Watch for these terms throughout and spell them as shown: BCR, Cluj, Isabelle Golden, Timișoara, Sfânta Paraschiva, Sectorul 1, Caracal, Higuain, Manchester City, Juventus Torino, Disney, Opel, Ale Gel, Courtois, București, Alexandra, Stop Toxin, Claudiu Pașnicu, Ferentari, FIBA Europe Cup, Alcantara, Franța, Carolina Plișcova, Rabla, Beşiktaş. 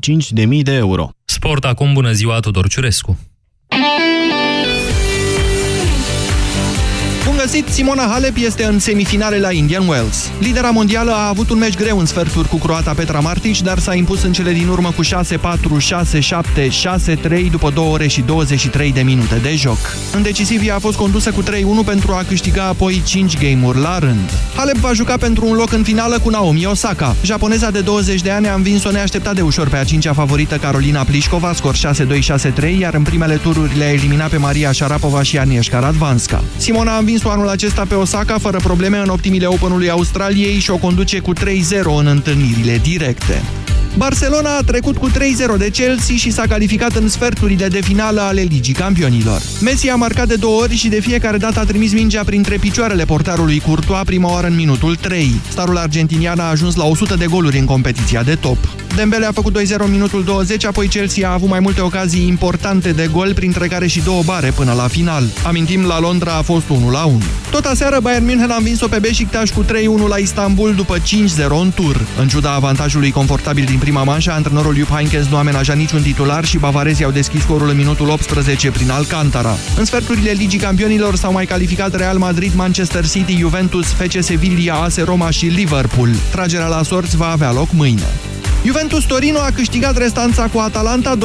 5.000 de euro. Sport acum, bună ziua, Tudor Ciurescu. Bun găsit, Simona Halep este în semifinale la Indian Wells. Lidera mondială a avut un meci greu în sferturi cu croata Petra Martic, dar s-a impus în cele din urmă cu 6-4, 6-7, 6-3 după 2 ore și 23 de minute de joc. În decisiv ea a fost condusă cu 3-1 pentru a câștiga apoi 5 game-uri la rând. Halep va juca pentru un loc în finală cu Naomi Osaka. Japoneza de 20 de ani a învins-o neașteptat de ușor pe a 5-a favorită Carolina Plișcova, scor 6-2, 6-3, iar în primele tururi le-a eliminat pe Maria Sharapova și Anieșcar Advanska. Simona a învins-o anul acesta pe Osaka fără probleme în optimile Open-ului Australiei și o conduce cu 3-0 în întâlnirile directe. Barcelona a trecut cu 3-0 de Chelsea și s-a calificat în sferturile de finală ale Ligii Campionilor. Messi a marcat de 2 ori și de fiecare dată a trimis mingea printre picioarele portarului Courtois, prima oară în minutul 3. Starul argentinian a ajuns la 100 de goluri în competiția de top. Dembele a făcut 2-0 în minutul 20, apoi Chelsea a avut mai multe ocazii importante de gol, printre care și 2 bare până la final. Amintim, la Londra a fost 1-1. Tot aseară, Bayern München a învins-o pe Beşiktaş cu 3-1 la Istanbul după 5-0 în tur. În ciuda avantajului confortabil din prima manșă, antrenorul Jupp Heynckes nu a amenajat niciun titular și bavarezii au deschis scorul în minutul 18 prin Alcantara. În sferturile Ligii Campionilor s-au mai calificat Real Madrid, Manchester City, Juventus, FC Sevilla, AS Roma și Liverpool. Tragerea la sorți va avea loc mâine. Juventus Torino a câștigat restanța cu Atalanta 2-0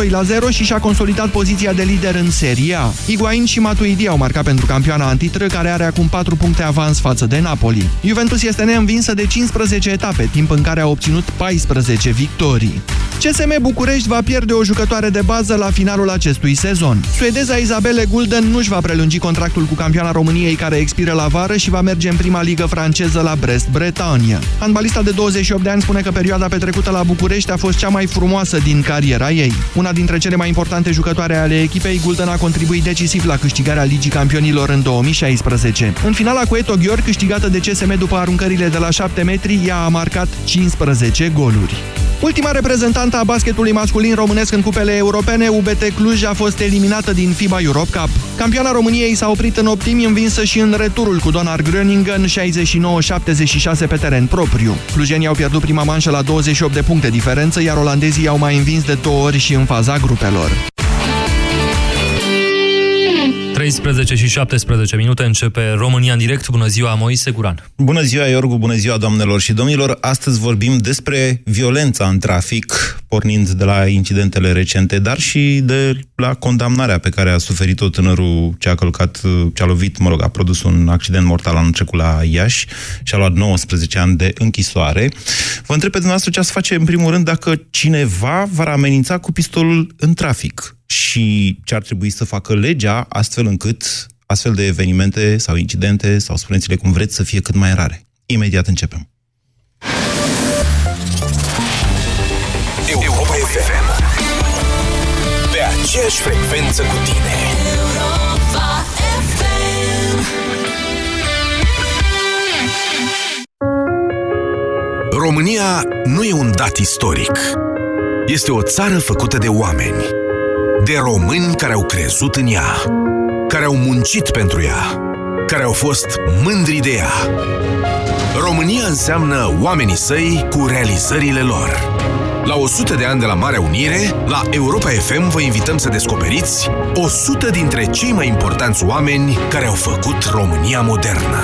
și și-a consolidat poziția de lider în Serie A. Higuain și Matuidi au marcat pentru campioana antitră, care are acum 4 puncte avans față de Napoli. Juventus este neînvinsă de 15 etape, timp în care a obținut 14 victorii. CSM București va pierde o jucătoare de bază la finalul acestui sezon. Suedeza Isabelle Golden nu-și va prelungi contractul cu campioana României, care expiră la vară, și va merge în prima ligă franceză la Brest-Bretagne. Handbalista de 28 de ani spune că perioada petrecută la București a fost cea mai frumoasă din cariera ei. Una dintre cele mai importante jucătoare ale echipei, Golden a contribuit decisiv la câștigarea Ligii Campionilor în 2016. În finala cu Etogior, câștigată de CSM după aruncările de la 7 metri, ea a marcat 15 goluri. Ultima reprezentantă a basketului masculin românesc în cupele europene, UBT Cluj, a fost eliminată din FIBA Europe Cup. Campioana României s-a oprit în optimi, învinsă și în returul cu Donar Gröningen 69-76 pe teren propriu. Clujenii au pierdut prima manșă la 28 de puncte diferență, iar olandezii au mai învins de 2 ori și în faza grupelor. 13 și 17 minute începe România în direct. Bună ziua, Moise Curan. Bună ziua, Iorgu, bună ziua, doamnelor și domnilor. Astăzi vorbim despre violența în trafic, pornind de la incidentele recente, dar și de la condamnarea pe care a suferit-o tânărul ce a călcat, ce a lovit, mă rog, a produs un accident mortal anul trecut la Iași și a luat 19 ani de închisoare. Vă întreb pe dumneavoastră ce ați face, în primul rând, dacă cineva v-ar amenința cu pistolul în trafic, și ce ar trebui să facă legea astfel încât astfel de evenimente sau incidente, sau spuneți-le cum vreți, să fie cât mai rare. Imediat începem. Europa FM. Pe aceeași frecvență cu tine. Europa FM. România nu e un dat istoric. Este o țară făcută de oameni. De români care au crezut în ea, care au muncit pentru ea, care au fost mândri de ea. România înseamnă oamenii săi cu realizările lor. La 100 de ani de la Marea Unire, la Europa FM vă invităm să descoperiți 100 dintre cei mai importanți oameni care au făcut România modernă.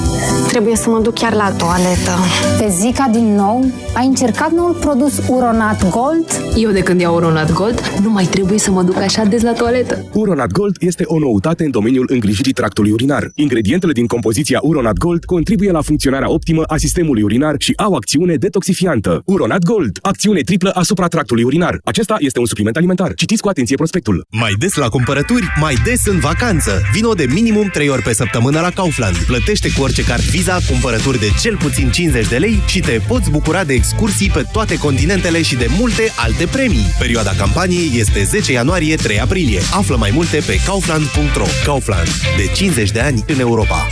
trebuie să mă duc chiar la toaletă. Te zic din nou, ai încercat noul produs Uronat Gold? Eu de când iau Uronat Gold, nu mai trebuie să mă duc așa des la toaletă. Uronat Gold este o noutate în domeniul îngrijirii tractului urinar. Ingredientele din compoziția Uronat Gold contribuie la funcționarea optimă a sistemului urinar și au acțiune detoxifiantă. Uronat Gold, acțiune triplă asupra tractului urinar. Acesta este un supliment alimentar. Citiți cu atenție prospectul. Mai des la cumpărături, mai des în vacanță. Vino de minimum 3 ori pe săptămână la Kaufland. Plătește cu orice card Visa, cumpărături de cel puțin 50 de lei și te poți bucura de excursii pe toate continentele și de multe alte premii. Perioada campaniei este 10 ianuarie-3 aprilie. Află mai multe pe kaufland.ro. Kaufland. De 50 de ani în Europa.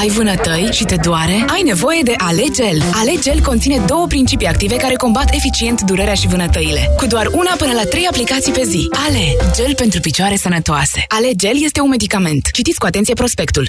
Ai vânătăi și te doare? Ai nevoie de Ale Gel. Ale Gel conține două principii active care combat eficient durerea și vânătăile, cu doar una până la 3 aplicații pe zi. Ale Gel pentru picioare sănătoase. Ale Gel este un medicament. Citiți cu atenție prospectul.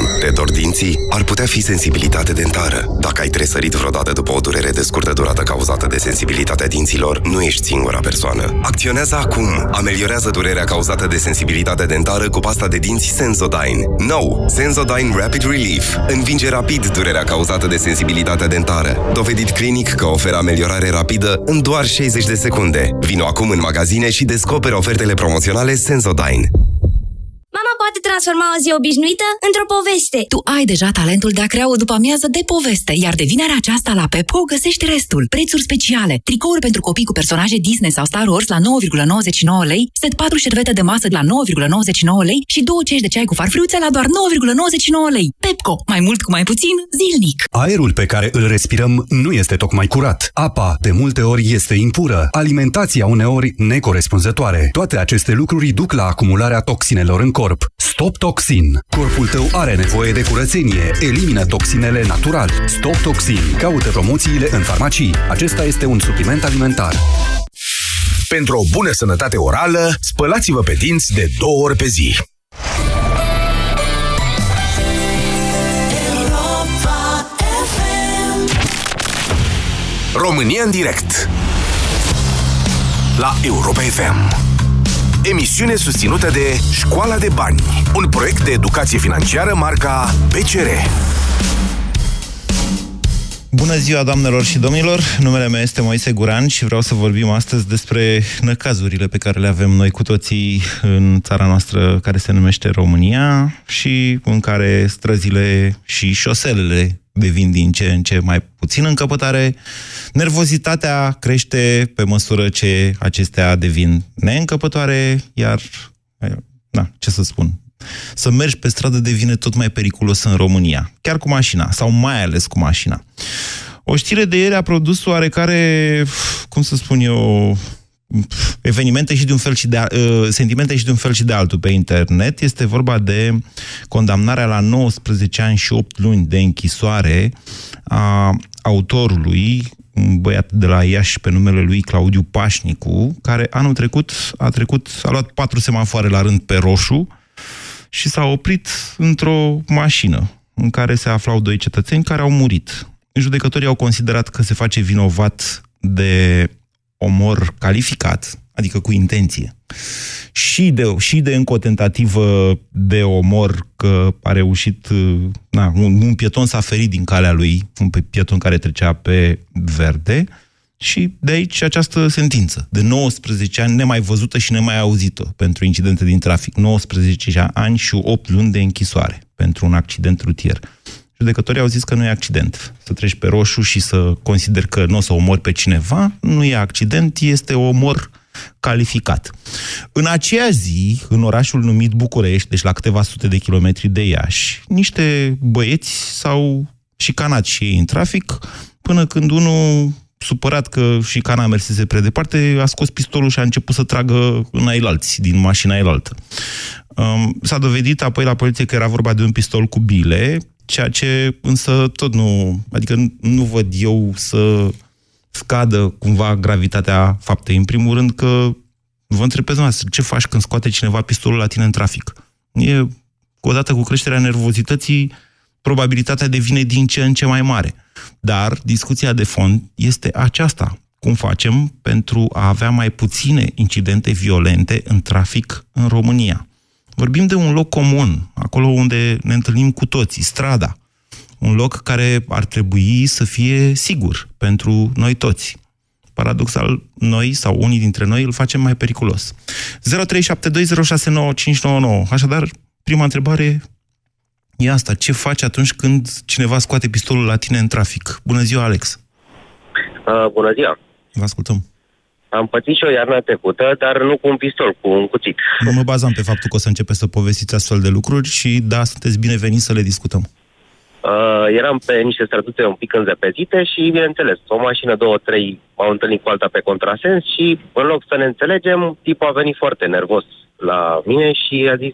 te dor dinții? Ar putea fi sensibilitate dentară. Dacă ai tresărit vreodată după o durere de scurtă durată cauzată de sensibilitatea dinților, nu ești singura persoană. Acționează acum! Ameliorează durerea cauzată de sensibilitate dentară cu pasta de dinți Sensodyne. Nou! Sensodyne Rapid Relief. Învinge rapid durerea cauzată de sensibilitatea dentară. Dovedit clinic că oferă ameliorare rapidă în doar 60 de secunde. Vino acum în magazine și descoperă ofertele promoționale Sensodyne. Mama poate transforma o zi obișnuită într-o poveste. Tu ai deja talentul de a crea o după-amiază de poveste, iar de vinerea aceasta la Pepco găsești restul. Prețuri speciale, tricouri pentru copii cu personaje Disney sau Star Wars la 9,99 lei, set 4 șervete de masă la 9,99 lei și 2 cești de ceai cu farfriuțe la doar 9,99 lei. Pepco, mai mult cu mai puțin, zilnic. Aerul pe care îl respirăm nu este tocmai curat. Apa, de multe ori, este impură. Alimentația uneori necorespunzătoare. Toate aceste lucruri duc la acumularea toxinelor în corp. Stop Toxin. Corpul tău are nevoie de curățenie. Elimină toxinele natural. Stop Toxin. Caută promoțiile în farmacii. Acesta este un supliment alimentar. Pentru o bună sănătate orală, spălați-vă pe dinți de 2 ori pe zi. România în direct la Europa FM. Emisiune susținută de Școala de Bani, un proiect de educație financiară marca BCR. Bună ziua, doamnelor și domnilor! Numele meu este Moise Curan și vreau să vorbim astăzi despre năcazurile pe care le avem noi cu toții în țara noastră care se numește România și în care străzile și șoselele devin din ce în ce mai puțin încăpătare, nervozitatea crește pe măsură ce acestea devin neîncăpătoare, iar, na, ce să spun, să mergi pe stradă devine tot mai periculos în România, chiar cu mașina, sau mai ales cu mașina. O știre de ieri a produs oarecare, cum să spun eu, evenimente și de un fel și de, sentimente și de un fel și de altul pe internet. Este vorba de condamnarea la 19 ani și 8 luni de închisoare a autorului, un băiat de la Iași pe numele lui Claudiu Pașnicu, care anul trecut a luat 4 semafoare la rând pe roșu și s-a oprit într-o mașină în care se aflau 2 cetățeni care au murit. Judecătorii au considerat că se face vinovat de omor calificat, adică cu intenție, și de încă o tentativă de omor, că a reușit, un pieton s-a ferit din calea lui, un pieton care trecea pe verde, și de aici această sentință de 19 ani nemai văzută și nemai auzită pentru incidente din trafic, 19 ani și 8 luni de închisoare pentru un accident rutier. Judecătorii au zis că nu e accident. Să treci pe roșu și să consideri că nu o să omori pe cineva, nu e accident, este omor calificat. În aceea zi, în orașul numit București, deci la câteva sute de kilometri de Iași, niște băieți s-au șicanat și ei în trafic, până când unul, supărat că șicana mersese prea departe, a scos pistolul și a început să tragă în ailalți, din mașina ailaltă. S-a dovedit apoi la poliție că era vorba de un pistol cu bile, ceea ce însă tot nu... Adică nu văd eu să scadă cumva gravitatea faptei. În primul rând că vă întreb pe dumneavoastră, ce faci când scoate cineva pistolul la tine în trafic? E, odată cu creșterea nervozității, probabilitatea devine din ce în ce mai mare. Dar discuția de fond este aceasta. Cum facem pentru a avea mai puține incidente violente în trafic în România? Vorbim de un loc comun, acolo unde ne întâlnim cu toții, strada. Un loc care ar trebui să fie sigur pentru noi toți. paradoxal, noi sau unii dintre noi îl facem mai periculos. 0372069599. Așadar, prima întrebare e asta. Ce faci atunci când cineva scoate pistolul la tine în trafic? Bună ziua, Alex! Bună ziua! Vă ascultăm! Am pățit și o iarna trecută, dar nu cu un pistol, cu un cuțit. Nu mă bazam pe faptul că o să începeți să povestiți astfel de lucruri și, da, sunteți bineveniți să le discutăm. Eram pe niște străduțe un pic înzăpezite și, bineînțeles, o mașină, două, trei, m-au întâlnit cu alta pe contrasens și, în loc să ne înțelegem, tipul a venit foarte nervos la mine și a zis,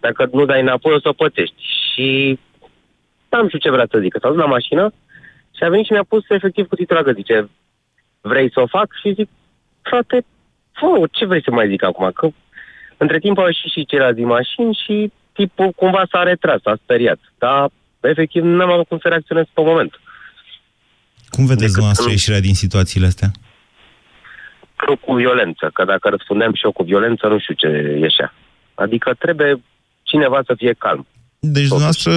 dacă nu dai înapoi, o să o pățești. Și nu știu ce vrea să zic. S-a dus la mașină și a venit și mi-a pus efectiv cuțitul la gât. Zice, vrei să o fac? Și zic, frate, ce vrei să mai zic acum? Că între timp au ieșit și ceilalți din mașini și tipul cumva s-a retras, s-a speriat. Dar, efectiv, n-am avut cum să reacționez pe moment. Cum vedeți dumneavoastră ieșirea din situațiile astea? Nu cu violență, că dacă răspundeam și eu cu violență, nu știu ce ieșea. Adică trebuie cineva să fie calm. Deci dumneavoastră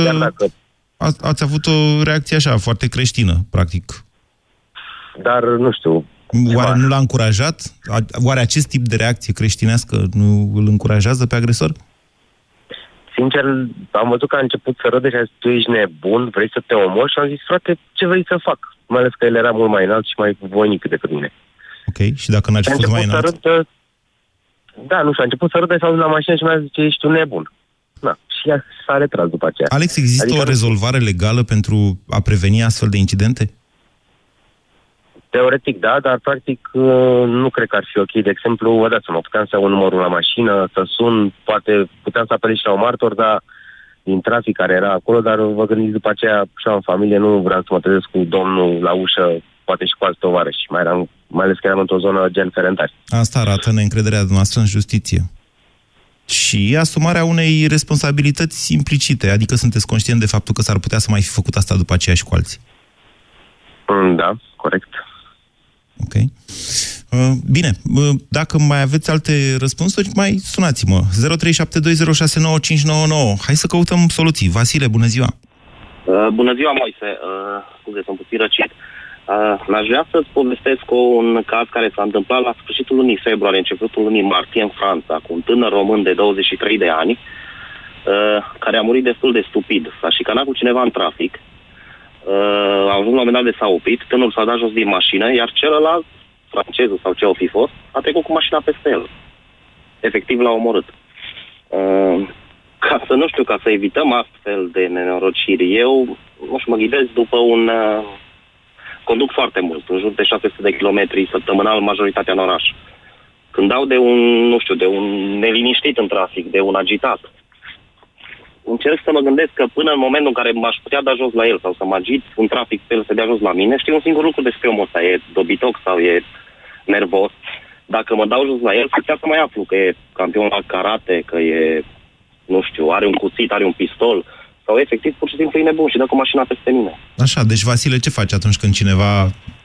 ați avut o reacție așa, foarte creștină, practic. Dar, nu știu... Oare nu l-a încurajat? Oare acest tip de reacție creștinească nu îl încurajează pe agresor? Sincer, am văzut că a început să râde și a zis, tu ești nebun, vrei să te omori? Și am zis, frate, ce vrei să fac? Mai ales că el era mult mai înalt și mai voinic decât mine. Ok, și dacă n-ați fost mai înalt? Râdă... Da, nu știu, a început să râde și a zis la mașină și mi-a zis, ești tu nebun. Na, și ea s-a retras după aceea. Alex, există o rezolvare legală pentru a preveni astfel de incidente? Teoretic, da, dar practic nu cred că ar fi ok. De exemplu, vă dați-mă, puteam să iau numărul la mașină, să sun, poate puteam să apel și la un martor, dar din trafic care era acolo, dar vă gândiți după aceea și în familie, nu vreau să mă trezesc cu domnul la ușă, poate și cu alți tovarăși. Mai ales că eram într-o zonă gen Ferentari. Asta arată neîncrederea dumneavoastră în justiție. Și asumarea unei responsabilități implicite, adică sunteți conștient de faptul că s-ar putea să mai fi făcut asta după aceea și cu alții. Da, corect. Ok. Bine, dacă mai aveți alte răspunsuri, mai sunați-mă. 0372069599. Hai să căutăm soluții. Vasile, bună ziua! Bună ziua, Moise. Scuze, sunt puțin răcit. Aș vrea să-ți povestesc un caz care s-a întâmplat la sfârșitul lunii februarie, începutul lunii martie în Franța, cu un tânăr român de 23 de ani, care a murit destul de stupid. S-a șicanat cu cineva în trafic. A ajuns la un moment dat de s-a oprit, tânărul s-a dat jos din mașină, iar celălalt, francezul sau ce-o fi fost, a trecut cu mașina peste el. Efectiv l-a omorât. Ca să, nu știu, ca să evităm astfel de nenorociri, eu, nu știu, mă ghidez după un... Conduc foarte mult, în jur de 600 de kilometri săptămânal, majoritatea în oraș. Când dau de un, nu știu, de un neliniștit în trafic, de un agitat, încerc să mă gândesc că până în momentul în care m-aș putea da jos la el sau să mă agit un trafic pe el să dea jos la mine, știu un singur lucru despre omul ăsta, e dobitoc sau e nervos. Dacă mă dau jos la el, putea să mai aflu că e campion la karate, că e, nu știu, are un cuțit, are un pistol sau efectiv pur și simplu e nebun și dă cu mașina peste mine. Așa, deci Vasile, ce faci atunci când cineva...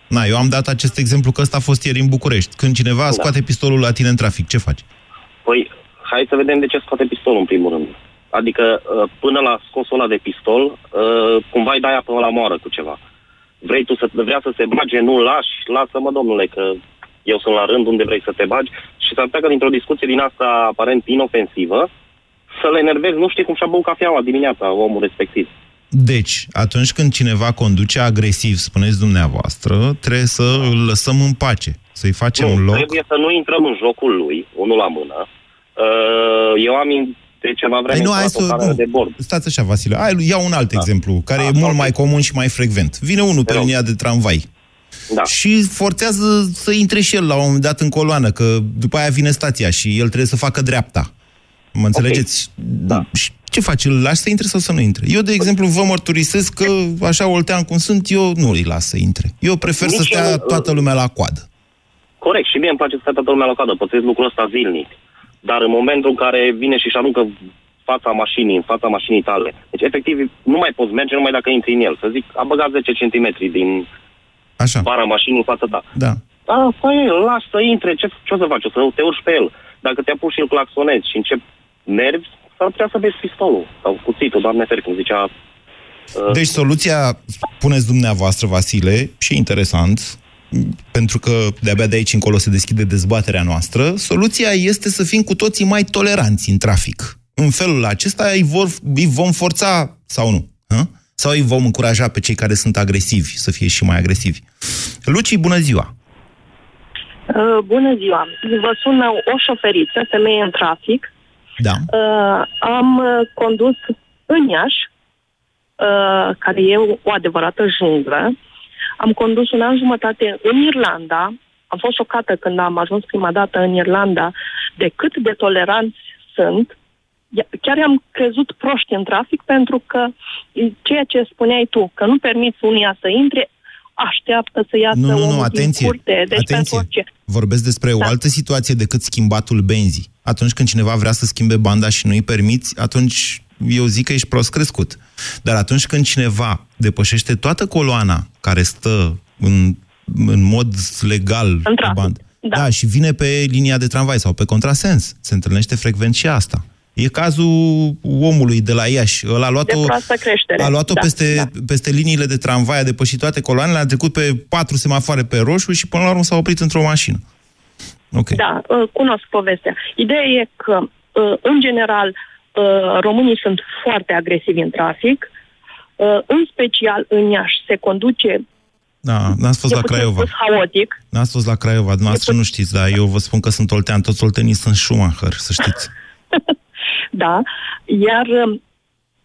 Na, eu am dat acest exemplu că ăsta a fost ieri în București. Când cineva scoate pistolul la tine în trafic, ce faci? Păi, hai să vedem de ce scoate pistolul în primul rând. Adică, până la scosul ăla de pistol, cumva îi dai apă la moară cu ceva. Vrei tu să vrea să se bage, nu lași, lasă-mă, domnule, că eu sunt la rând unde vrei să te bagi. Și s-ar putea că dintr-o discuție din asta aparent inofensivă, să-l enervezi, nu știi cum și-a băut cafeaua dimineața, omul respectiv. Deci, atunci când cineva conduce agresiv, spuneți dumneavoastră, trebuie să îl lăsăm în pace, să-i facem un loc. Trebuie să nu intrăm în jocul lui, unul la mână. Eu am... Stați așa, Vasile. Iau un alt exemplu, care e mult mai comun și mai frecvent. Vine unul pe linia de tramvai și forțează să intre și el la un moment dat în coloană, că după aia vine stația și el trebuie să facă dreapta. Mă înțelegeți? Da. Și ce faci? Îl lași să intre sau să nu intre? Eu, de exemplu, vă mărturisesc că, așa oltean cum sunt, eu nu îi las să intre. Eu prefer să stea toată lumea la coadă. Corect. Și mie îmi place să stea toată lumea la coadă. Pățesc lucrul ăsta zilnic. Dar în momentul în care vine și-și aruncă fața mașinii, în fața mașinii tale. Deci, efectiv, nu mai poți merge numai dacă intri în el. Să zic, a băgat 10 cm din bara mașinii în fața ta. Da. Asta e, lasă să intre. Ce o să faci? O să te urci pe el. Dacă te apuci și îl claxonezi și începi nervi, s-ar putea să vezi pistolul sau cuțitul, doamne fer, cum zicea... Deci, soluția, puneți dumneavoastră, Vasile, și interesant... pentru că de-abia de aici încolo se deschide dezbaterea noastră, soluția este să fim cu toții mai toleranți în trafic. În felul acesta îi vom forța sau nu, hă? Sau îi vom încuraja pe cei care sunt agresivi să fie și mai agresivi. Luci, bună ziua! Bună ziua! Vă sună o șoferiță, femeie în trafic. Da. Am condus în Iași, care e o adevărată junglă. Am condus 1 an jumătate în Irlanda. Am fost șocată când am ajuns prima dată în Irlanda de cât de toleranți sunt. Chiar am crezut proști în trafic, pentru că ceea ce spuneai tu, că nu permiți unia să intre, așteaptă să iasă omul din curte. Deci atenție, vorbesc despre o altă situație decât schimbatul benzii. Atunci când cineva vrea să schimbe banda și nu-i permiți, atunci eu zic că ești prost crescut. Dar atunci când cineva depășește toată coloana care stă în mod legal în trafic, bandă, da, și vine pe linia de tramvai sau pe contrasens, se întâlnește frecvent și asta. E cazul omului de la Iași. Ăla a luat-o peste liniile de tramvai, a depășit toate coloanele, a trecut pe 4 semafoare pe roșu și până la urmă s-a oprit într-o mașină. Okay. Da, cunosc povestea. Ideea e că, în general, românii sunt foarte agresivi în trafic, în special în Iași se conduce... Da, n-ați fost la Craiova. N-ați fost la Craiova, dumneavoastră nu știți, dar eu vă spun că sunt oltean, toți oltenii sunt Schumacher, să știți. Da, iar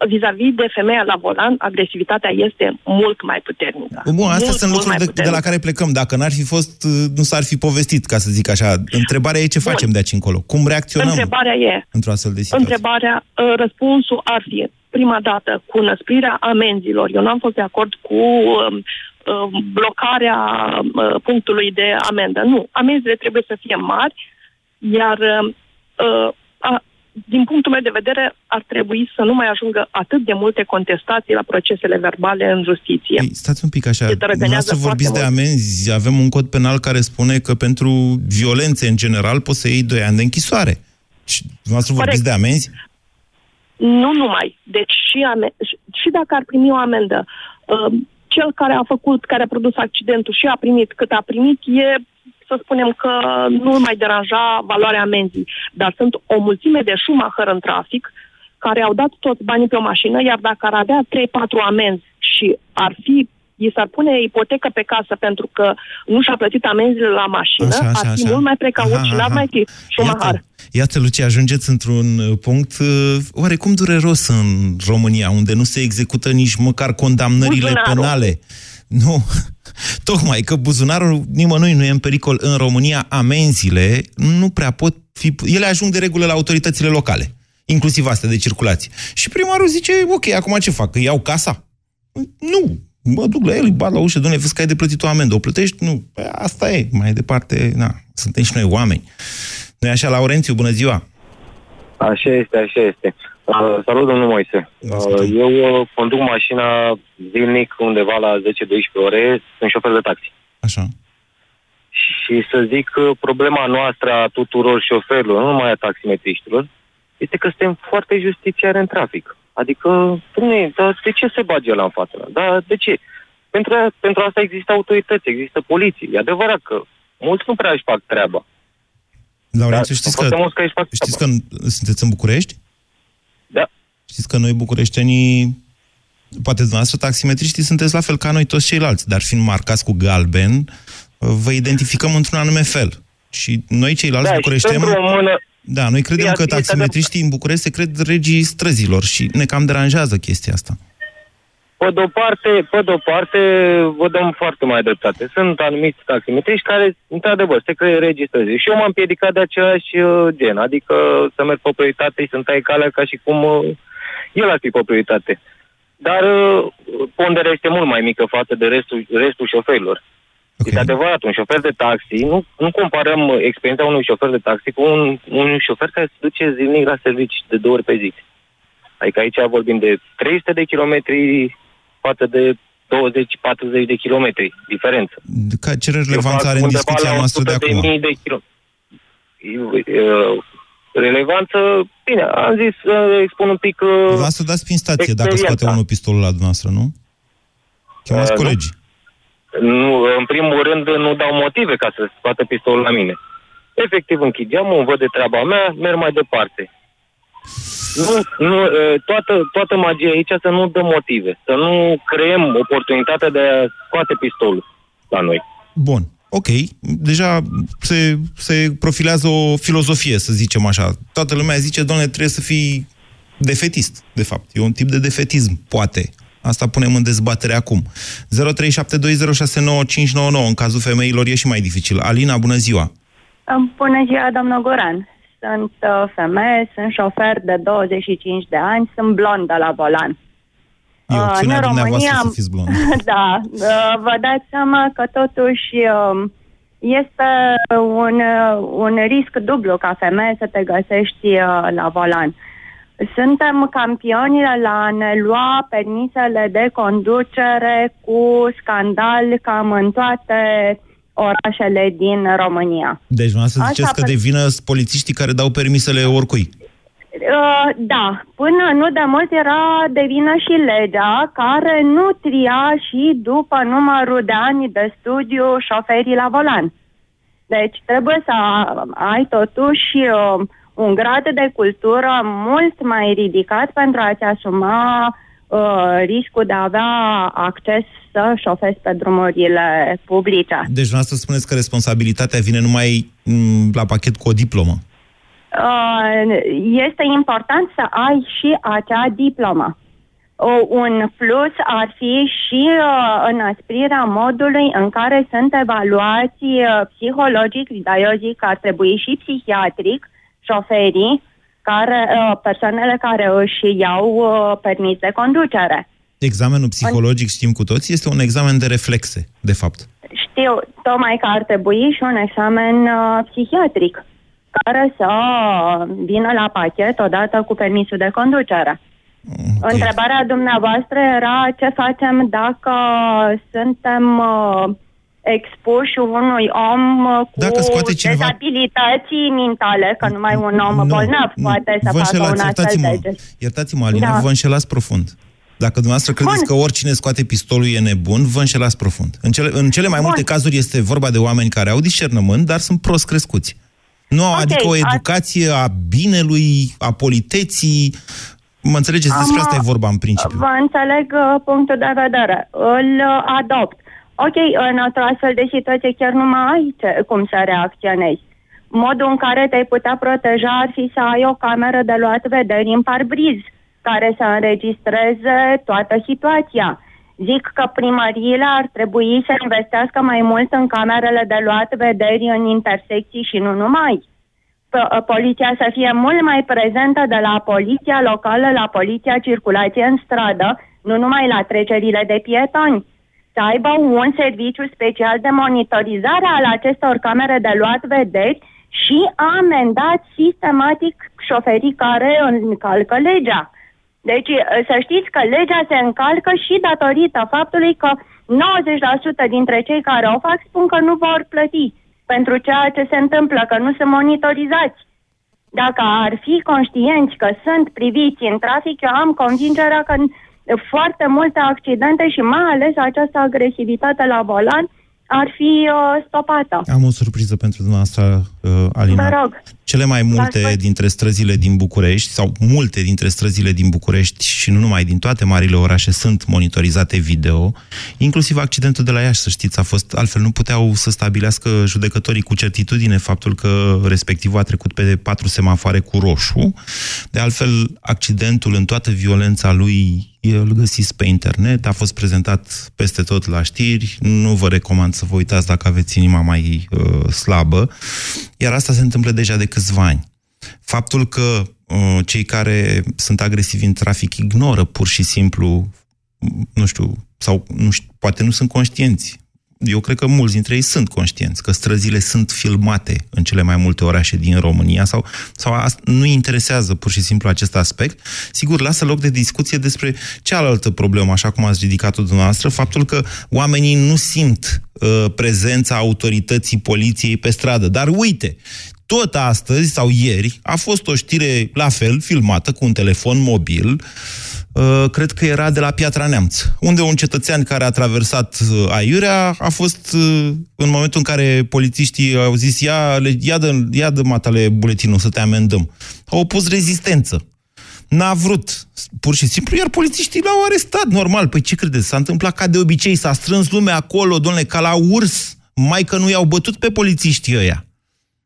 vis-a-vis de femeia la volan, agresivitatea este mult mai puternică. Bun, astea sunt lucruri de la care plecăm. Dacă n-ar fi fost, nu s-ar fi povestit, ca să zic așa. Întrebarea e ce facem de aici încolo. Cum reacționăm într-o astfel de situație? Răspunsul ar fi, prima dată, cu înăsprirea amenzilor. Eu n-am fost de acord cu blocarea punctului de amendă. Nu, amenzile trebuie să fie mari, iar... din punctul meu de vedere, ar trebui să nu mai ajungă atât de multe contestații la procesele verbale în justiție. Ei, stați un pic așa, să vorbiți de amenzi. Avem un cod penal care spune că pentru violențe în general poți să iei 2 ani de închisoare. Și dumneavoastră vorbiți de amenzi? Nu numai. Deci și dacă ar primi o amendă, cel care a făcut, care a produs accidentul și a primit cât a primit, e... să spunem că nu mai deranja valoarea amenzii. Dar sunt o mulțime de Schumacher în trafic care au dat toți banii pe o mașină, iar dacă ar avea 3-4 amenzi și i s-ar pune ipotecă pe casă pentru că nu și-a plătit amenzile la mașină, ar fi mult mai precaut și n-ar mai fi Schumacher. Iată, Lucie, ajungeți într-un punct oarecum dureros în România, unde nu se execută nici măcar condamnările penale. Nu, tocmai că buzunarul nimănui nu e în pericol în România, amenzile nu prea pot fi... Ele ajung de regulă la autoritățile locale, inclusiv astea de circulație. Și primarul zice, ok, acum ce fac? Îi iau casa? Nu, mă duc la el, îi bat la ușă, dom'le, vezi că ai de plătit o amendă, o plătești? Nu, asta e, mai departe, suntem și noi oameni. Nu-i așa, Laurențiu, bună ziua! Așa este. Salut, domnul Moise. Eu conduc mașina zilnic undeva la 10-12 ore, sunt șofer de taxi. Așa. Și să zic că problema noastră a tuturor șoferilor, nu numai a taximetriștilor, este că suntem foarte justițiari în trafic. Adică, dar de ce se bage ăla în fața mea? Dar de ce? Pentru asta există autorități, există poliție. E adevărat că mulți nu prea își fac treaba. Laurențiu, știți că sunteți în București? Da. Știți că noi bucureștenii, poate dumneavoastră taximetriștii, sunteți la fel ca noi toți ceilalți, dar fiind marcați cu galben, vă identificăm într-un anume fel. Și noi ceilalți bucureșteni... Da, noi credem că taximetriștii în București se cred regii străzilor și ne cam deranjează chestia asta. Pe de-o parte, vă dăm foarte mai dreptate. Sunt anumiți taximetriști care, într-adevăr, se cred regii străzilor. Și eu m-am piedicat de același gen, adică să merg pe prioritate și să-mi tai calea ca și cum el ar fi pe prioritate. Dar ponderea este mult mai mică față de restul șoferilor. Okay. Este adevărat, un șofer de taxi, nu comparăm experiența unui șofer de taxi cu un șofer care se duce zilnic la servici de 2 ori pe zi. Adică aici vorbim de 300 de kilometri față de 20-40 de kilometri diferență. Ce relevanță are în discuția noastră de acum? Relevanță, bine, am zis să expun un pic... Vreau să dați prin stație, dacă scoate unul pistolul la dumneavoastră, nu? Chemați colegii. Nu, în primul rând, nu dau motive ca să scoată pistolul la mine. Efectiv, închid geamul, îmi văd de treaba mea, merg mai departe. Nu, toată magia aici să nu dăm motive, să nu creăm oportunitatea de a scoate pistolul la noi. Bun, ok. Deja se profilează o filozofie, să zicem așa. Toată lumea zice, doamne, trebuie să fii defetist, de fapt. E un tip de defetism, poate. Asta punem în dezbatere acum. 0372069599. În cazul femeilor e și mai dificil. Alina, bună ziua! Bună ziua, doamnă Goran! Sunt femeie, sunt șofer de 25 de ani, sunt blondă la volan. E opțiunea dumneavoastră să fiți blondă. Da, vă dați seama că totuși este un risc dublu ca femeie să te găsești la volan. Suntem campionile la a ne lua permisele de conducere cu scandal cam în toate orașele din România. Deci nu să ziceți asta că de vină polițiștii care dau permisele oricui. Da, până nu de mult era de vină și legea care nu tria și după numărul de ani de studiu șoferii la volan. Deci trebuie să ai totuși un grad de cultură mult mai ridicat pentru a-ți asuma riscul de a avea acces să șofezi pe drumurile publice. Deci dumneavoastră spuneți că responsabilitatea vine numai la pachet cu o diplomă. Este important să ai și acea diplomă. Un plus ar fi și înăsprirea modului în care sunt evaluați psihologic, dar eu zic că ar trebui și psihiatric, șoferii, persoanele care își iau permis de conducere. Examenul psihologic, știm cu toți, este un examen de reflexe, de fapt. Știu, tocmai că ar trebui și un examen psihiatric, care să vină la pachet odată cu permisul de conducere. Okay. Întrebarea dumneavoastră era ce facem dacă suntem expuși unui om cu dezabilității mentale, că numai un om bolnav poate să facă un astfel de gest. Iertați-mă, Alina, vă înșelați profund. Dacă dumneavoastră credeți că oricine scoate pistolul e nebun, vă înșelați profund. În cele mai multe cazuri este vorba de oameni care au discernământ, dar sunt prost crescuți. Nu au, adică, o educație a binelui, a politeții. Mă înțelegeți? Despre asta e vorba în principiu. Vă înțeleg punctul de vedere. Îl adopt. Ok, în o astfel de situație chiar nu mai ai cum să reacționezi. Modul în care te-ai putea proteja ar fi să ai o cameră de luat vederi în parbriz, care să înregistreze toată situația. Zic că primăriile ar trebui să investească mai mult în camerele de luat vederi în intersecții și nu numai. Poliția să fie mult mai prezentă, de la poliția locală la poliția circulației în stradă, nu numai la trecerile de pietoni. Să aibă un serviciu special de monitorizare al acestor camere de luat vederi și amendat sistematic șoferii care încalcă legea. Deci să știți că legea se încalcă și datorită faptului că 90% dintre cei care o fac spun că nu vor plăti pentru ceea ce se întâmplă, că nu sunt monitorizați. Dacă ar fi conștienți că sunt priviți în trafic, eu am convingerea că foarte multe accidente și mai ales această agresivitate la volan ar fi stopată. Am o surpriză pentru dumneavoastră, Alina. Vă rog. Cele mai multe dintre străzile din București, sau multe dintre străzile din București și nu numai, din toate marile orașe, sunt monitorizate video. Inclusiv accidentul de la Iași, să știți, a fost, altfel nu puteau să stabilească judecătorii cu certitudine faptul că respectivul a trecut pe 4 semafoare cu roșu. De altfel, accidentul în toată violența lui, îl găsiți pe internet, a fost prezentat peste tot la știri, nu vă recomand să vă uitați dacă aveți inima mai slabă, iar asta se întâmplă deja de câțiva ani. Faptul că cei care sunt agresivi în trafic ignoră pur și simplu, nu știu, sau nu știu, poate nu sunt conștienți. Eu cred că mulți dintre ei sunt conștienți că străzile sunt filmate în cele mai multe orașe din România sau nu interesează pur și simplu acest aspect. Sigur, lasă loc de discuție despre cealaltă problemă, așa cum ați ridicat-o dumneavoastră, faptul că oamenii nu simt prezența autorității poliției pe stradă. Dar uite, tot astăzi sau ieri a fost o știre la fel filmată cu un telefon mobil cred că era de la Piatra Neamț, unde un cetățean care a traversat aiurea a fost, în momentul în care polițiștii au zis ia dă matale buletinul să te amendăm, au opus rezistență. N-a vrut, pur și simplu, iar polițiștii l-au arestat, normal. Păi ce credeți, s-a întâmplat ca de obicei, s-a strâns lumea acolo, dom'le, ca la urs, mai că nu i-au bătut pe polițiștii ăia.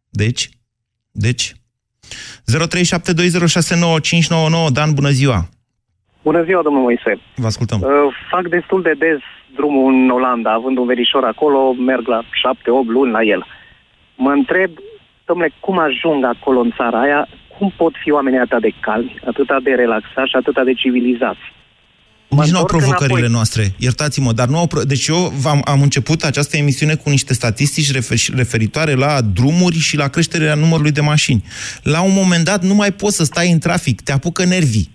Deci, 0372069599, Dan, bună ziua! Bună ziua, domnul Moise! Vă ascultăm! Fac destul de des drumul în Olanda, având un verișor acolo, merg la 7-8 luni la el. Mă întreb, dom'le, cum ajung acolo în țara aia? Cum pot fi oamenii atât de calmi, atât de relaxați și atât de civilizați? Nici nu au provocările noastre, iertați-mă, dar nu au... Deci eu am început această emisiune cu niște statistici referitoare la drumuri și la creșterea numărului de mașini. La un moment dat nu mai poți să stai în trafic, te apucă nervii.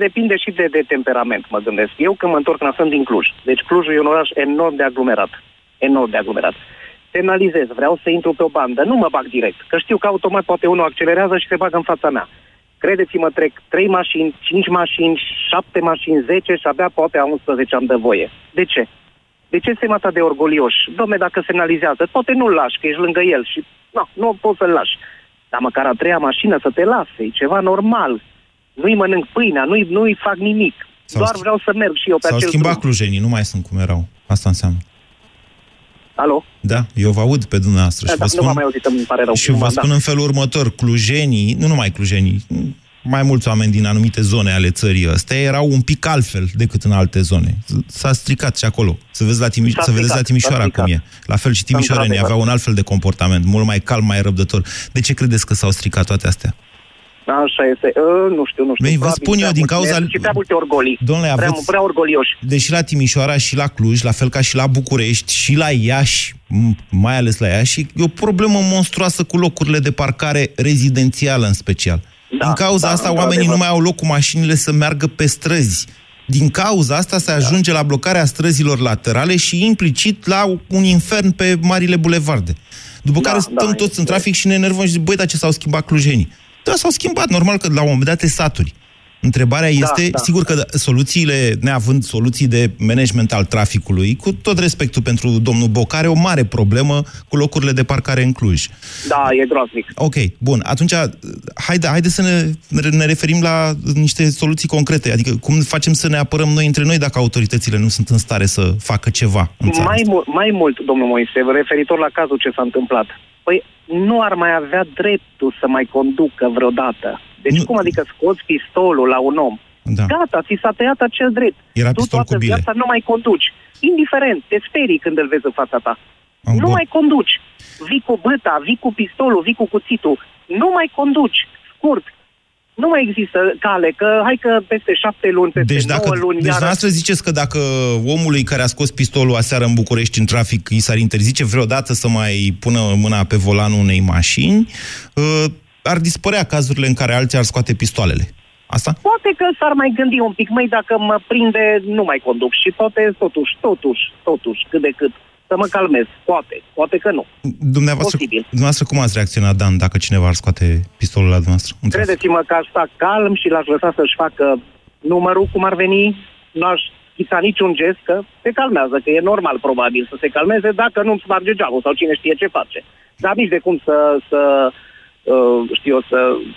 Depinde și de temperament, mă gândesc. Eu când mă întorc sunt din Cluj. Deci Clujul e un oraș enorm de aglomerat. Semnalizez, vreau să intru pe o bandă, nu mă bag direct, că știu că automat poate unul accelerează și se bagă în fața mea. Credeți-mă, trec 3 mașini, 5 mașini, 7 mașini, 10 și abia poate a 11 am de voie. De ce? De ce suntem atât de orgolioși? Dom'le, dacă semnalizează, poate nu-l lași, că ești lângă el și nu poți să-l lași. Dar măcar a treia mașină să te lase, e ceva normal. Nu-i mănânc pâinea, nu-i fac nimic. Doar vreau să merg și eu pe acel drum. S-au schimbat clujenii, nu mai sunt cum erau. Asta înseamnă. Alo? Da, eu vă aud pe dumneavoastră și vă spun, nu mai auzit, îmi pare rău, și vă spun în felul următor, clujenii, nu numai clujenii, mai mulți oameni din anumite zone ale țării astea erau un pic altfel decât în alte zone. S-a stricat și acolo. Să vedeți la Timișoara cum e. La fel și timișoarenii aveau un altfel de comportament, mult mai calm, mai răbdător. De ce credeți că s-au stricat toate astea? Așa este. Nu știu. Vă spun eu din cauza... Și prea multe orgolii. Dom'le, aveți... Prea orgolioși. Deși la Timișoara și la Cluj, la fel ca și la București și la Iași, mai ales la Iași, e o problemă monstruoasă cu locurile de parcare rezidențială în special. Da, din cauza asta oamenii nu mai au loc cu mașinile să meargă pe străzi. Din cauza asta se ajunge la blocarea străzilor laterale și implicit la un infern pe marile bulevarde. După care stăm toți în trafic și ne enervăm și zic, băi, dar ce s-au schimbat clujenii? Da, s-au schimbat, normal că la un moment dat te saturi. Întrebarea este, sigur că soluțiile, neavând soluții de management al traficului, cu tot respectul pentru domnul Boc, are o mare problemă cu locurile de parcare în Cluj. Da, e groaznic. Ok, bun, atunci haide să ne referim la niște soluții concrete, adică cum facem să ne apărăm noi între noi dacă autoritățile nu sunt în stare să facă ceva. Mai mult, domnul Moise, referitor la cazul ce s-a întâmplat. Păi nu ar mai avea dreptul să mai conducă vreodată. Deci cum adică scoți pistolul la un om? Da. Gata, ți s-a tăiat acel drept. Era tu toată viața nu mai conduci. Indiferent, te sperii când îl vezi în fața ta. Mai conduci. Vii cu băta, vii cu pistolul, vii cu cuțitul. Nu mai conduci. Scurt. Nu mai există cale, că hai că peste 7 luni, peste 9 luni... Deci noastră ziceți că dacă omului care a scos pistolul aseară în București în trafic îi s-ar interzice vreodată să mai pună mâna pe volanul unei mașini, ar dispărea cazurile în care alții ar scoate pistoalele. Asta? Poate că s-ar mai gândi un pic, dacă mă prinde, nu mai conduc și poate totuși, cât de cât, să mă calmez. Poate că nu. Dumneavoastră cum ați reacționat, Dan, dacă cineva ar scoate pistolul la dumneavoastră? Credeți-mă că aș sta calm și l-aș lăsa să-și facă numărul cum ar veni, n-aș schița niciun gest, că se calmează, că e normal probabil să se calmeze dacă nu-mi sparge geamul sau cine știe ce face. Dar nici de cum să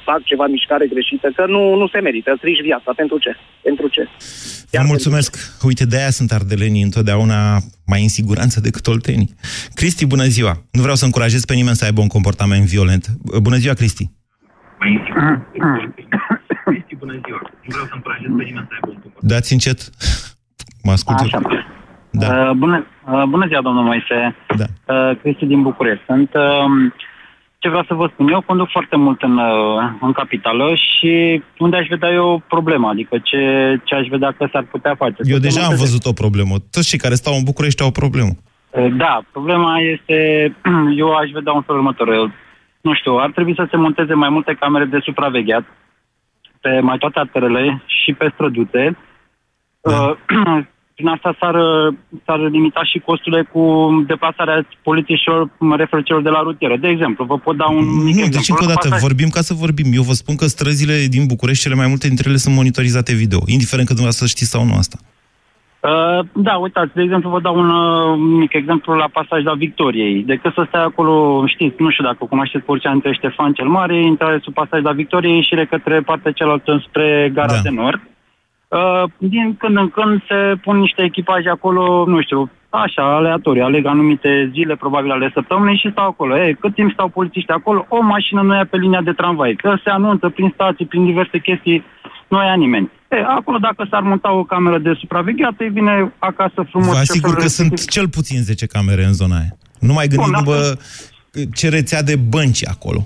fac ceva mișcare greșită, că nu se merită, strici viața. Pentru ce? Vă mulțumesc. Uite, de-aia sunt ardelenii întotdeauna mai în siguranță decât oltenii. Cristi, bună ziua! Nu vreau să încurajez pe nimeni să aibă un comportament violent. Bună ziua, Cristi! Cristi, bună ziua! Nu vreau să încurajez pe nimeni să aibă un comportament. Dați încet! Mă ascult. Așa. Da. Bună ziua, domnul Moise! Da. Cristi din București. Sunt... Ce vreau să vă spun, eu conduc foarte mult în capitală și unde aș vedea eu problema, adică ce aș vedea că s-ar putea face. Eu deja am văzut o problemă, toți cei care stau în București au o problemă. Da, problema este, eu aș vedea un fel următor, ar trebui să se monteze mai multe camere de supravegheat pe mai toate arterele și pe străduțe, da. Prin asta s-ar limita și costurile cu deplasarea polițiștilor, mă refer celor de la rutieră. De exemplu, vă pot da un mic exemplu. Deci, încă o dată, vorbim ca să vorbim. Eu vă spun că străzile din București, cele mai multe dintre ele sunt monitorizate video, indiferent că dumneavoastră știți sau nu asta. Da, uitați, de exemplu, vă dau un mic exemplu la pasaj la Victoriei. Decât să stai acolo, știți, nu știu dacă cunoașteți porția între Ștefan cel Mare, intrare sub pasaj la Victoriei, ieșire către partea cealaltă spre Gara de Nord. Din când în când se pun niște echipaje acolo, nu știu, așa, aleatorii, aleg anumite zile, probabil ale săptămânii și stau acolo. Cât timp stau polițiștii acolo, o mașină nu ia pe linia de tramvai, că se anunță prin stații, prin diverse chestii, nu ia nimeni. Acolo dacă s-ar monta o cameră de supravegheată, îi vine acasă frumos. Vă asigur că sunt cel puțin 10 camere în zona aia. Nu mai gândindu-vă ce rețea de bănci acolo.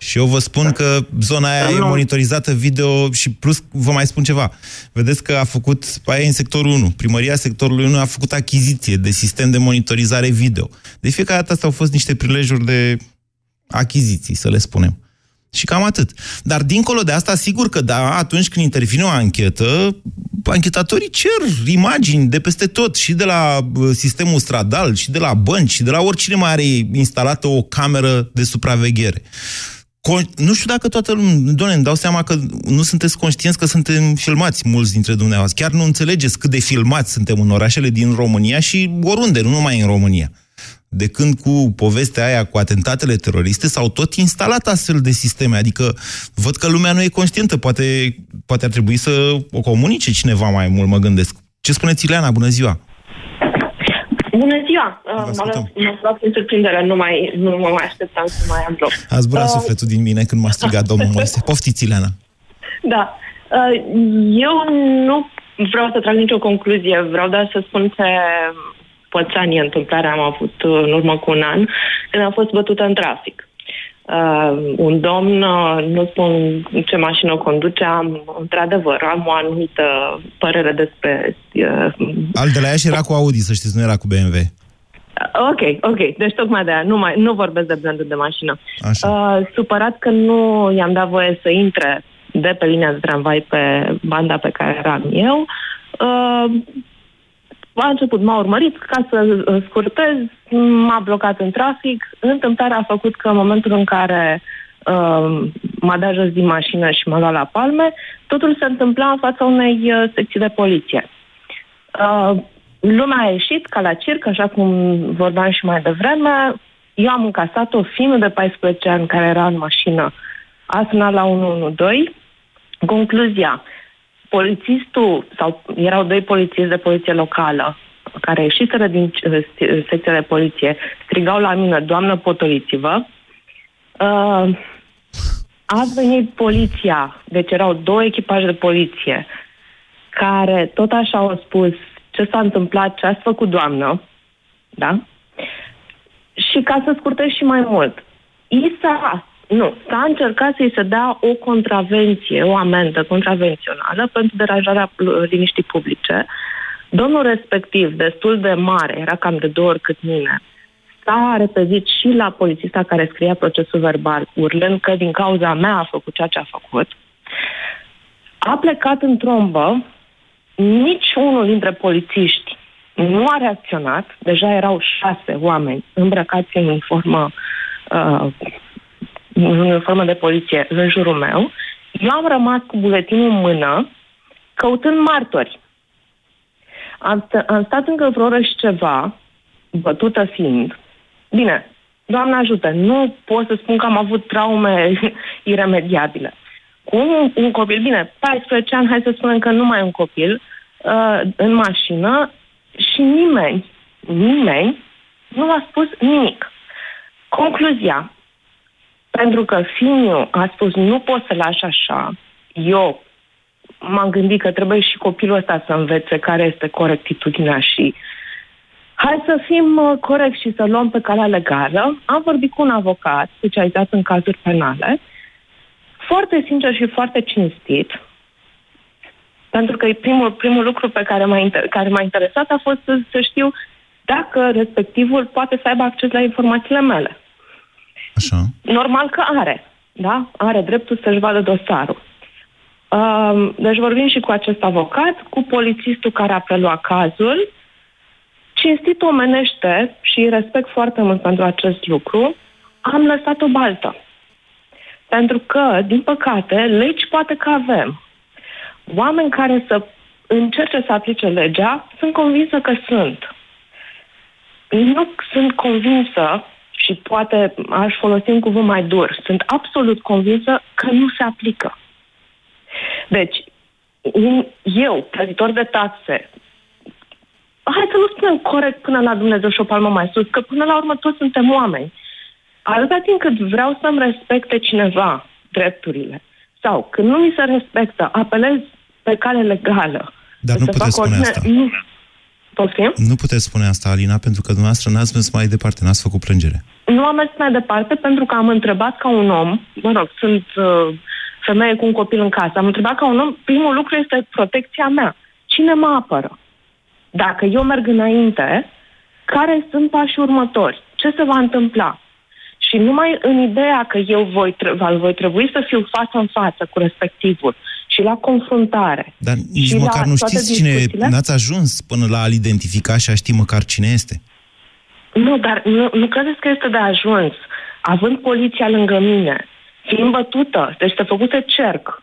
Și eu vă spun că zona aia e monitorizată video și plus vă mai spun ceva. Vedeți că a făcut, aia în sectorul 1, primăria sectorului 1 a făcut achiziție de sistem de monitorizare video. De fiecare dată astea au fost niște prilejuri de achiziții, să le spunem. Și cam atât. Dar dincolo de asta, sigur că da, atunci când intervine o anchetă, anchetatorii cer imagini de peste tot, și de la sistemul stradal, și de la bănci, și de la oricine mai are instalată o cameră de supraveghere. Nu știu dacă toată lumea, doamne, îmi dau seama că nu sunteți conștienți că suntem filmați, mulți dintre dumneavoastră. Chiar nu înțelegeți cât de filmați suntem în orașele din România și oriunde, nu numai în România. De când cu povestea aia cu atentatele teroriste s-au tot instalat astfel de sisteme. Adică văd că lumea nu e conștientă. Poate ar trebui să o comunice cineva mai mult, mă gândesc. Ce spuneți, Ileana? Bună ziua! Bună ziua! M-a luat în surprindere, nu mă mai așteptam să mai am loc. A zburat sufletul din mine când m-a strigat domnul Moise. Poftiți, Ileana! Da. Eu nu vreau să trag nicio concluzie. Vreau doar să spun că pățanie întâmplarea am avut în urmă cu un an, când am fost bătută în trafic. Un domn, nu spun ce mașină conduceam, într-adevăr, am o anumită părere despre... Al de la Iași era cu Audi, să știți, nu era cu BMW. Ok. Deci tocmai de aia. Nu vorbesc de brandul de mașină. Supărat că nu i-am dat voie să intre de pe linia de tramvai pe banda pe care eram eu, a început, m-a urmărit, ca să scurtez, m-a blocat în trafic. Întâmplarea a făcut că în momentul în care m-a dat jos din mașină și m-a luat la palme, totul se întâmpla în fața unei secții de poliție. Lumea a ieșit ca la circ, așa cum vorbeam și mai devreme. Eu am încasat o filmă de 14 ani care era în mașină. A sunat la 112. Concluzia: polițistul, sau erau doi polițiști de poliție locală, care ieșiseră din secția de poliție, strigau la mine: doamnă, potoliți-vă. A venit poliția, deci erau două echipaje de poliție, care tot așa au spus: ce s-a întâmplat, ce ați făcut, doamnă? Da? Și ca să scurtez și mai mult, s-a încercat să-i se dea o contravenție, o amendă contravențională pentru derajarea liniștii publice. Domnul respectiv, destul de mare, era cam de 2 ori cât mine, s-a repezit și la polițista care scria procesul verbal, urlând că din cauza mea a făcut ceea ce a făcut. A plecat în trombă, nici unul dintre polițiști nu a reacționat, deja erau 6 oameni îmbrăcați în uniformă de poliție în jurul meu. Eu am rămas cu buletinul în mână, căutând martori. Am stat încă vreo oră și ceva, bătută fiind. Bine, Doamne ajută, nu pot să spun că am avut traume iremediabile. Cu un copil, bine, 14 ani, hai să spunem că nu mai e un copil, în mașină, și nimeni nu a spus nimic. Concluzia: pentru că fiul a spus nu pot să lași așa, eu m-am gândit că trebuie și copilul ăsta să învețe care este corectitudinea și hai să fim corecți și să luăm pe calea legală. Am vorbit cu un avocat specializat în cazuri penale, foarte sincer și foarte cinstit, pentru că primul lucru pe care m-a interesat a fost să știu dacă respectivul poate să aibă acces la informațiile mele. Așa. Normal că are, da? Are dreptul să-și vadă dosarul. Deci vorbim și cu acest avocat, cu polițistul care a preluat cazul. Cinstit omenește, și îi respect foarte mult pentru acest lucru, am lăsat o baltă. Pentru că, din păcate, legi poate că avem. Oameni care să încerce să aplice legea, sunt convinsă că sunt. Nu sunt convinsă, și poate aș folosi un cuvânt mai dur, sunt absolut convinsă că nu se aplică. Deci, eu, plătitor de taxe, hai să nu spunem corect până la Dumnezeu și o palmă mai sus, că până la urmă toți suntem oameni. Atâta timp cât vreau să-mi respecte cineva drepturile, sau când nu mi se respectă, apelez pe cale legală. Dar nu puteți spune asta. Nu puteți spune asta, Alina, pentru că dumneavoastră n-ați mers mai departe, n-ați făcut plângere. Nu am mers mai departe pentru că am întrebat ca un om, sunt femeie cu un copil în casă, am întrebat ca un om, primul lucru este protecția mea. Cine mă apără? Dacă eu merg înainte, care sunt pașii următori? Ce se va întâmpla? Și numai în ideea că eu voi trebui să fiu față în față cu respectivul și la confruntare. Dar nici măcar nu știți cine, n-ați ajuns până la a-l identifica și a ști măcar cine este. Nu, dar nu credeți că este de ajuns. Având poliția lângă mine, fiind bătută, deci se făcuse cerc,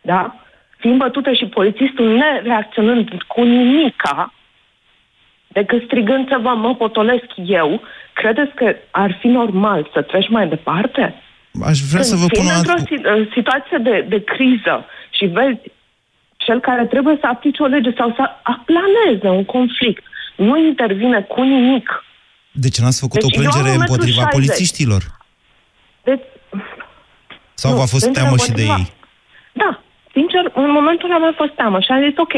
da? Fiind bătută și polițistul nereacționând cu nimica, decât strigând să vă mă potolesc eu, credeți că ar fi normal să treci mai departe? Aș vrea să vă pun într-o situație de criză și vezi cel care trebuie să aplice o lege sau să aplaneze un conflict, nu intervine cu nimic. Deci n-ați făcut o plângere împotriva polițiștilor? Sau v-a fost teamă și de ei? Da. Sincer, în momentul ăla mi-a fost teamă și am zis, ok,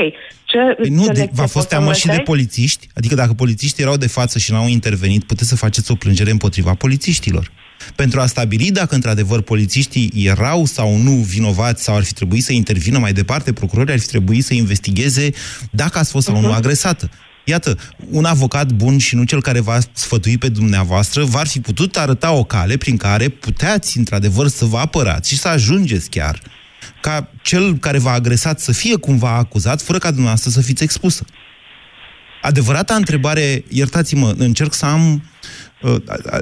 v-a fost teamă și de polițiști? Adică dacă polițiștii erau de față și n-au intervenit, puteți să faceți o plângere împotriva polițiștilor. Pentru a stabili dacă într-adevăr polițiștii erau sau nu vinovați sau ar fi trebuit să intervină mai departe, procurorii ar fi trebuit să investigeze dacă ați fost sau nu agresată. Iată, un avocat bun și nu cel care v-a sfătui pe dumneavoastră v-ar fi putut arăta o cale prin care puteați într-adevăr să vă apărați și să ajungeți chiar ca cel care v-a agresat să fie cumva acuzat, fără ca dumneavoastră să fiți expusă. Adevărata întrebare, iertați-mă, încerc să am...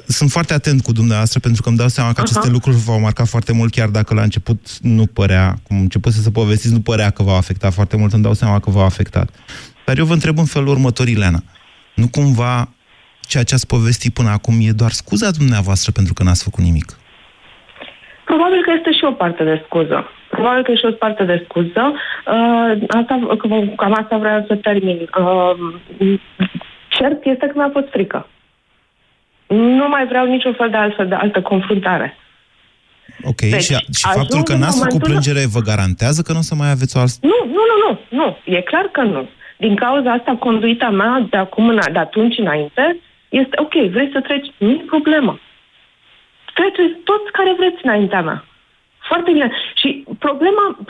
sunt foarte atent cu dumneavoastră, pentru că îmi dau seama că aceste lucruri v-au marcat foarte mult, chiar dacă la început nu părea, cum început să se povestiți, nu părea că v-au afectat foarte mult, îmi dau seama că v-au afectat. Dar eu vă întreb în felul următor, Ileana, nu cumva ceea ce ați povestit până acum e doar scuza dumneavoastră pentru că n-ați făcut nimic? Probabil că este și o parte de scuză. Probabil că și o parte de scuză. Cam asta vreau să termin. Cert este că mi-a fost frică. Nu mai vreau niciun fel de altă confruntare. Ok, deci, și faptul că n-ați făcut plângere vă garantează că nu o să mai aveți o altă... Nu, e clar că nu. Din cauza asta, conduita mea de atunci înainte este, ok, vrei să treci? Nu-i problemă. Treceți toți care vreți înaintea mea. Foarte bine. Și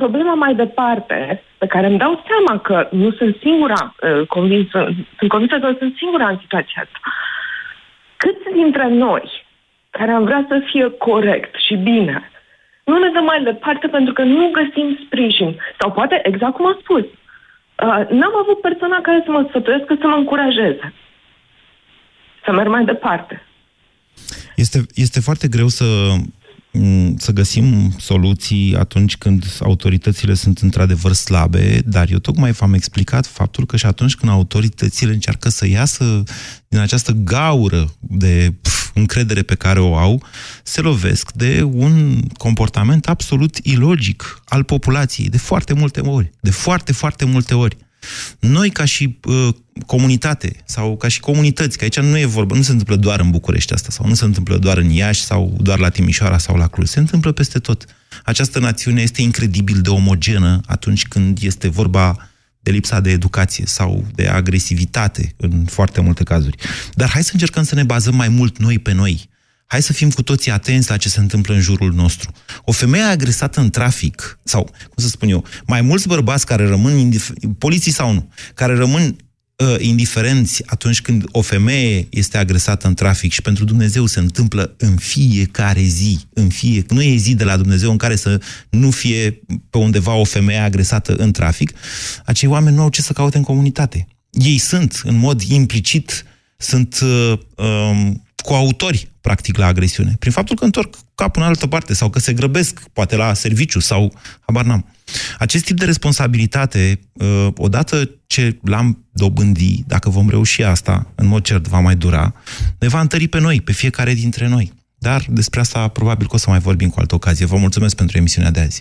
problema mai departe, pe care îmi dau seama că nu sunt singura convinsă, sunt convinsă că sunt singura în situația asta. Câți dintre noi care am vrea să fie corect și bine, nu ne dăm mai departe pentru că nu găsim sprijin. Sau poate, exact cum am spus, n-am avut persoana care să mă sfătuiască, să mă încurajeze să merg mai departe. Este foarte greu să găsim soluții atunci când autoritățile sunt într-adevăr slabe, dar eu tocmai v-am explicat faptul că și atunci când autoritățile încearcă să iasă din această gaură de încredere pe care o au, se lovesc de un comportament absolut ilogic al populației, de foarte multe ori, de foarte, foarte multe ori. Noi, ca și comunitate sau ca și comunități, că aici nu e vorba, nu se întâmplă doar în București asta sau nu se întâmplă doar în Iași sau doar la Timișoara sau la Cluj, se întâmplă peste tot. Această națiune este incredibil de omogenă atunci când este vorba de lipsa de educație sau de agresivitate în foarte multe cazuri. Dar hai să încercăm să ne bazăm mai mult noi pe noi. Hai să fim cu toții atenți la ce se întâmplă în jurul nostru. O femeie agresată în trafic, sau, cum să spun eu, mai mulți bărbați care rămân, poliții sau nu, care rămân indiferenți atunci când o femeie este agresată în trafic, și pentru Dumnezeu se întâmplă în fiecare zi, nu e zi de la Dumnezeu în care să nu fie pe undeva o femeie agresată în trafic, acei oameni nu au ce să caute în comunitate. Ei sunt, în mod implicit, sunt coautori, practic, la agresiune, prin faptul că întorc capul în altă parte sau că se grăbesc, poate la serviciu sau habar n-am. Acest tip de responsabilitate, odată ce l-am dobândit, dacă vom reuși asta, în mod cert va mai dura, ne va întări pe noi, pe fiecare dintre noi. Dar despre asta probabil că o să mai vorbim cu altă ocazie. Vă mulțumesc pentru emisiunea de azi.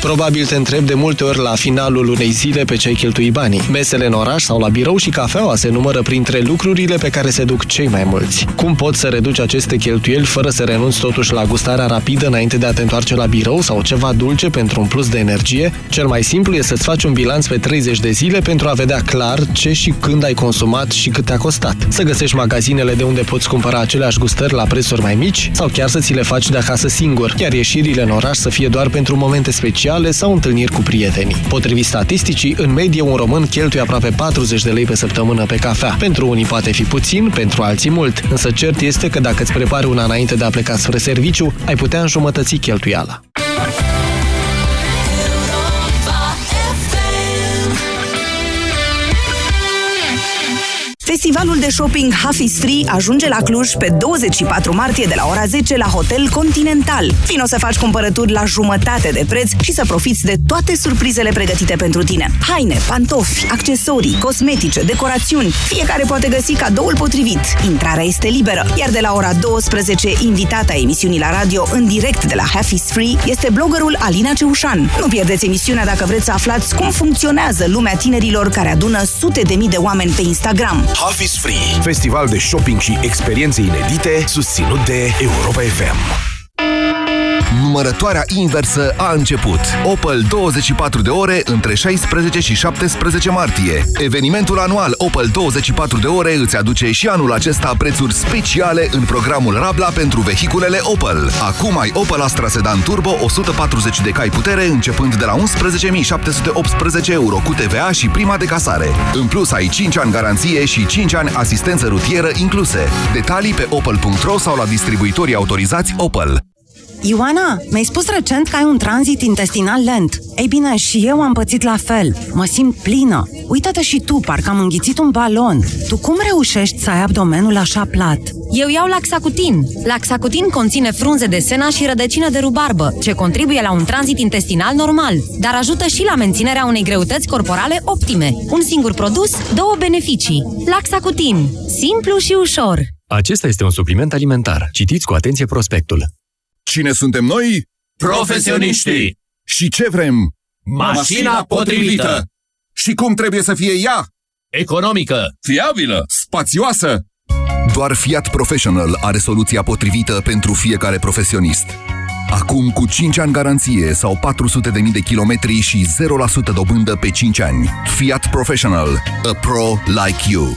Probabil te întreb de multe ori la finalul unei zile pe ce-ai cheltui banii. Mesele în oraș sau la birou și cafeaua se numără printre lucrurile pe care se duc cei mai mulți. Cum poți să reduci aceste cheltuieli fără să renunți totuși la gustarea rapidă înainte de a te întoarce la birou sau ceva dulce pentru un plus de energie? Cel mai simplu e să-ți faci un bilanț pe 30 de zile pentru a vedea clar ce și când ai consumat și cât te-a costat. Să găsești magazinele de unde poți cumpăra aceleași gustări la prețuri mai mici sau chiar să ți le faci de acasă singur, iar ieșirile în oraș să fie doar pentru momente speciale sau întâlniri cu prietenii. Potrivit statisticii, în medie un român cheltuie aproape 40 de lei pe săptămână pe cafea. Pentru unii poate fi puțin, pentru alții mult, însă cert este că dacă îți prepari una înainte de a pleca spre serviciu, ai putea înjumătăți cheltuiala. Festivalul de shopping Half is Free ajunge la Cluj pe 24 martie de la ora 10 la Hotel Continental. Vino să faci cumpărături la jumătate de preț și să profiți de toate surprizele pregătite pentru tine. Haine, pantofi, accesorii, cosmetice, decorațiuni, fiecare poate găsi cadoul potrivit. Intrarea este liberă, iar de la ora 12, invitata emisiunii la radio în direct de la Half is Free este bloggerul Alina Ceușan. Nu pierdeți emisiunea dacă vreți să aflați cum funcționează lumea tinerilor care adună sute de mii de oameni pe Instagram. Half is Free, festival de shopping și experiențe inedite, susținut de Europa FM. Numărătoarea inversă a început. Opel 24 de ore între 16 și 17 martie. Evenimentul anual Opel 24 de ore îți aduce și anul acesta prețuri speciale în programul Rabla pentru vehiculele Opel. Acum ai Opel Astra Sedan Turbo 140 de cai putere începând de la 11.718 euro cu TVA și prima de casare. În plus ai 5 ani garanție și 5 ani asistență rutieră incluse. Detalii pe opel.ro sau la distribuitorii autorizați Opel. Ioana, mi-ai spus recent că ai un tranzit intestinal lent. Ei bine, și eu am pățit la fel. Mă simt plină. Uită-te și tu, parcă am înghițit un balon. Tu cum reușești să ai abdomenul așa plat? Eu iau laxacutin. Laxacutin conține frunze de sena și rădăcină de rubarbă, ce contribuie la un tranzit intestinal normal, dar ajută și la menținerea unei greutăți corporale optime. Un singur produs, două beneficii. Laxacutin. Simplu și ușor. Acesta este un supliment alimentar. Citiți cu atenție prospectul. Cine suntem noi? Profesioniștii! Și ce vrem? Mașina potrivită! Și cum trebuie să fie ea? Economică, fiabilă, spațioasă! Doar Fiat Professional are soluția potrivită pentru fiecare profesionist. Acum cu 5 ani garanție sau 400.000 de kilometri și 0% dobândă pe 5 ani. Fiat Professional. A pro like you.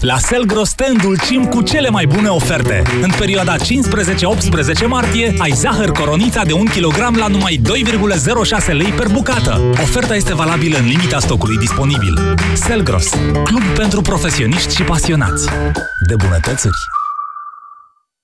La Selgros te îndulcim cu cele mai bune oferte. În perioada 15-18 martie ai zahăr Coronița de 1 kg la numai 2,06 lei per bucată. Oferta este valabilă în limita stocului disponibil. Selgros, club pentru profesioniști și pasionați de bunătățuri.